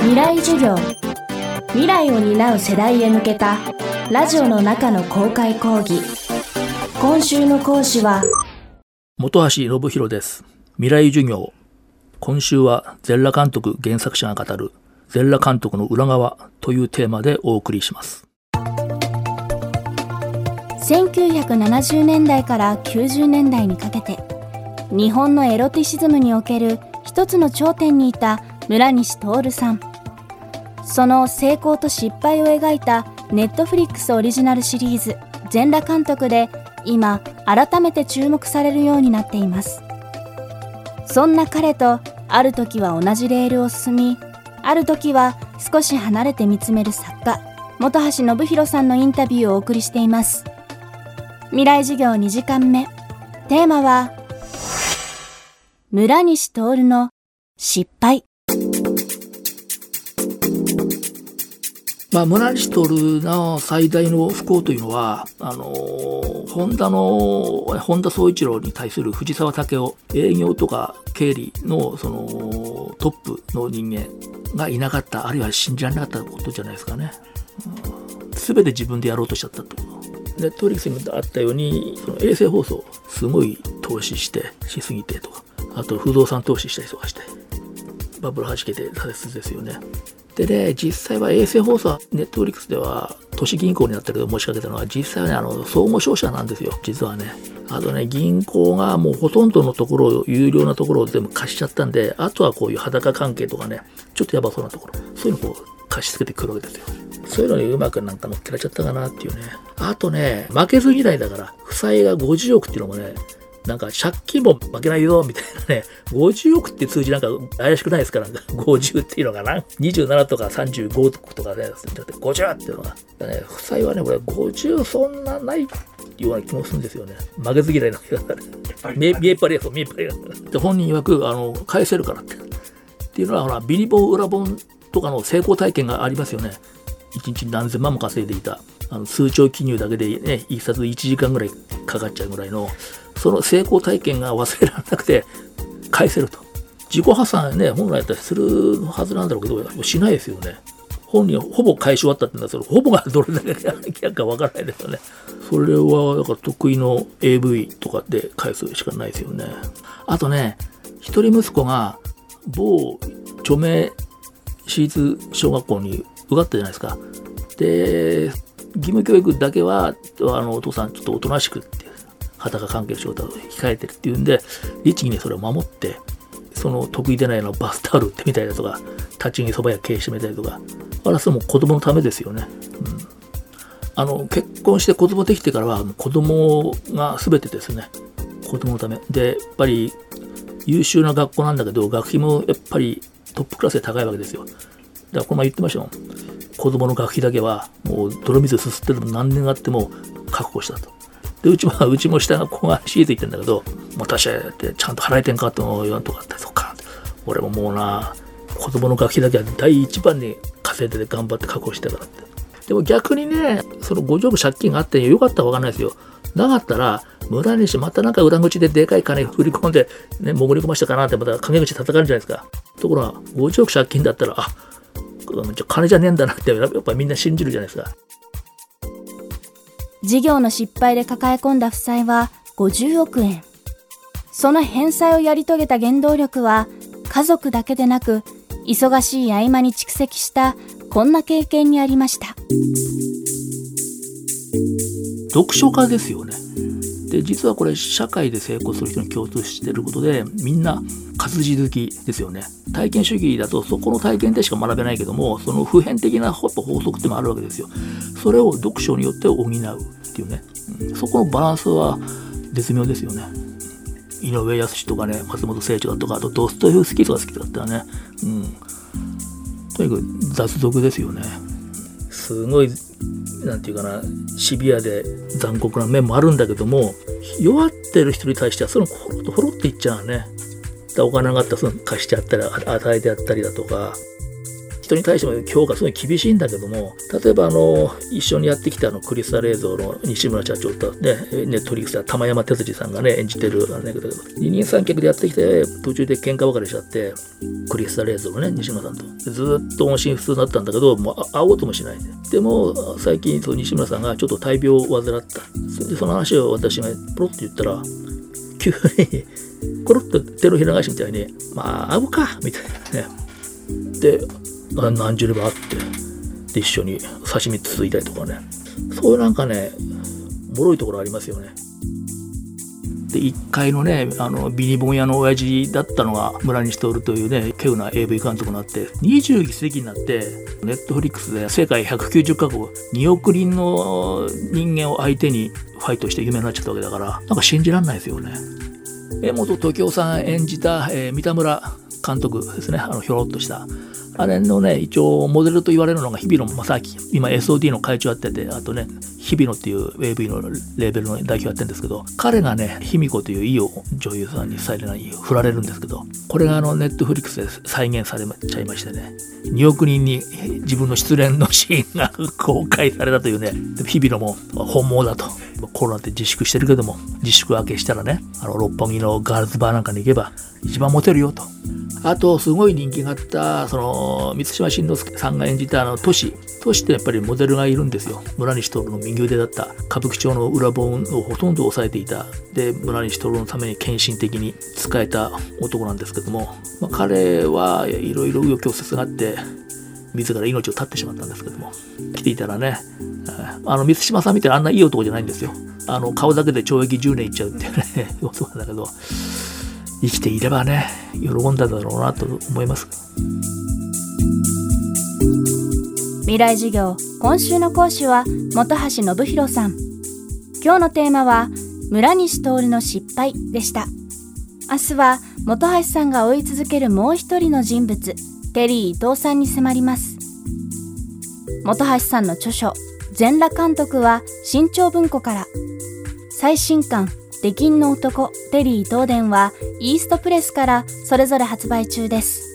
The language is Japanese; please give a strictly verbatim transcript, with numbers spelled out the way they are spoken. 未来授業、未来を担う世代へ向けたラジオの中の公開講義。今週の講師は本橋信弘です。未来授業、今週は全裸監督原作者が語る全裸監督の裏側というテーマでお送りします。せんきゅうひゃくななじゅうねんだいからきゅうじゅうねんだいにかけて、日本のエロティシズムにおける一つの頂点にいた村西徹さん。その成功と失敗を描いたネットフリックスオリジナルシリーズ全裸監督で、今改めて注目されるようになっています。そんな彼とある時は同じレールを進み、ある時は少し離れて見つめる作家本橋信弘さんのインタビューをお送りしています。未来授業にじかんめ、テーマは村西徹の失敗。まあ、村西徹の最大の不幸というのは、あのー、本田の本田宗一郎に対する藤沢武雄営業とか経理のそのトップの人間がいなかった、あるいは信じられなかったことじゃないですかね。すべて自分でやろうとしちゃったってこと。ネットフリックスにあったように、その衛星放送すごい投資してしすぎてとか、あと不動産投資したりとかしてバブルはじけて挫折ですよね。でね、実際は衛星放送、ネットフリックスでは都市銀行になったけど申しかけたのは、実際はね、あの総合商社なんですよ、実はね。あとね、銀行がもうほとんどのところを、有料なところを全部貸しちゃったんで、あとはこういう裸関係とかね、ちょっとやばそうなところ、そういうのをこう貸し付けてくるわけですよ。そういうのにうまくなんか乗っけられちゃったかなっていうね。あとね、負けず嫌いだから、負債がごじゅうおくっていうのもね、なんか借金も負けないよみたいなね、ごじゅうおくって数字なんか怪しくないですか。なんかごじゅうっていうのがな、にじゅうななとかさんじゅうごとかね、ごじゅうっていうのが、ね、負債はね、これごじゅうそんなないような気もするんですよね。負けず嫌いな気がする。見えっ張りや、そう見えっ張りや。で、本人曰くあの返せるからってっていうのは、ほらビリ本裏本とかの成功体験がありますよね。いちにち何千万も稼いでいた、あの通帳記入だけでね、一冊いちじかんぐらいかかっちゃうぐらいの、その成功体験が忘れられなくて返せると。自己破産ね、本来だったらするはずなんだろうけど、しないですよね。本人はほぼ返し終わったって言うんだけど、ほぼがどれだけやるか分からないですよね。それはだから得意の エーブイ とかで返すしかないですよね。あとね、一人息子が某著名私立小学校に受かったじゃないですか。で、義務教育だけはあのお父さんちょっとおとなしくっていう、裸関係の仕事を控えてるっていうんで、律儀にそれを守って、その得意でないのをバスタオルってみたりだとか、立ち食いそば屋経営してみたりとか、あら、それも子供のためですよね、うん、あの結婚して子供できてからは子供が全てですね。子供のためで、やっぱり優秀な学校なんだけど、学費もやっぱりトップクラスで高いわけですよ。だからこの前言ってましたもん、子供の学費だけはもう泥水すすってでも何年があっても確保したと。で、うちもうちも下の子が私立行ってんだけど、またしやってちゃんと払えてんかって言わんとかって、そっかって、俺ももうな、子供の学費だけは第一番に稼いで頑張って確保してたからって。でも逆にね、そのごじゅうおく借金があってよかったらわかんないですよ。なかったら村西またなんか裏口ででかい金振り込んで、ね、潜り込ましたかなって、また陰口叩かれるじゃないですか。ところがごじゅうおく借金だったら、あ、金じゃねえんだなって、やっぱりみんな信じるじゃないですか。事業の失敗で抱え込んだ負債はごじゅうおくえん。その返済をやり遂げた原動力は、家族だけでなく忙しい合間に蓄積したこんな経験にありました。読書家ですよね。で、実はこれ社会で成功する人に共通していることで、みんな活字好きですよね。体験主義だとそこの体験でしか学べないけども、その普遍的な法則ってもあるわけですよ。それを読書によって補うっていうね、そこのバランスは絶妙ですよね。井上靖とかね、松本清張だとか、あとドストエフスキーとか好きだったらね、うん、とにかく雑読ですよね。すごいなんていうかな、シビアで残酷な面もあるんだけども、弱ってる人に対してはそのほろっとほろっていっちゃうね。お金があったら貸してあったり与えてあったりだとか、人に対しての評価すごい厳しいんだけども、例えばあの一緒にやってきたあのクリスタレーゾーの西村社長とね、ネットフリックスや玉山哲司さんがね演じてるあれだけど、二人三脚でやってきて途中で喧嘩別れしちゃって、クリスタレーゾーのね西村さんとずっと音信不通になったんだけど、もう会おうともしないで、でも最近その西村さんがちょっと大病を患った。それでその話を私がポロッと言ったら、急にコロッと手のひら返しみたいに、まあ会うかみたいなね。で何十年も会って、一緒に刺身つついたりとかね、そういうなんかね脆いところありますよね。でいっかいのねあのビニボン屋の親父だったのが村西徹というね稀有な エーブイ 監督になって、にじゅういっ世紀になってネットフリックスで世界ひゃくきゅうじゅっかこくにおく人の人間を相手にファイトして有名になっちゃったわけだから、なんか信じられないですよね。柄本時生さん演じた、えー、三田村監督ですね、あのひょろっとしたあれのね一応モデルと言われるのが日比野正明、今 エスオーディー の会長やってて、あとね日比野っていう エーブイ のレーベルの代表やってるんですけど、彼がね卑弥呼といういい女優さんにサイレナに振られるんですけど、これがあのネットフリックスで再現されちゃいましてね、におく人に自分の失恋のシーンが公開されたというね。日比野も本望だと、コロナって自粛してるけども自粛明けしたらね、あの六本木のガールズバーなんかに行けば一番モテるよと。あとすごい人気があったその満島真之介さんが演じたあのトシトシってやっぱりモデルがいるんですよ。村西徹の右腕だった、歌舞伎町の裏本をほとんど抑えていた、で村西徹のために献身的に仕えた男なんですけども、まあ、彼はいろいろ紆余曲折があって自ら命を絶ってしまったんですけども、来ていたらね、あの満島さんみたいなあんないい男じゃないんですよ。あの顔だけで懲役じゅうねんいっちゃうっていうね男なんだけど、生きていればね喜んだだろうなと思います。未来授業、今週の講師は本橋信弘さん。今日のテーマは村西徹の失敗でした。明日は本橋さんが追い続けるもう一人の人物、テリー伊藤さんに迫ります。本橋さんの著書全裸監督は新潮文庫から、最新刊出禁の男テリー伊藤伝はイーストプレスからそれぞれ発売中です。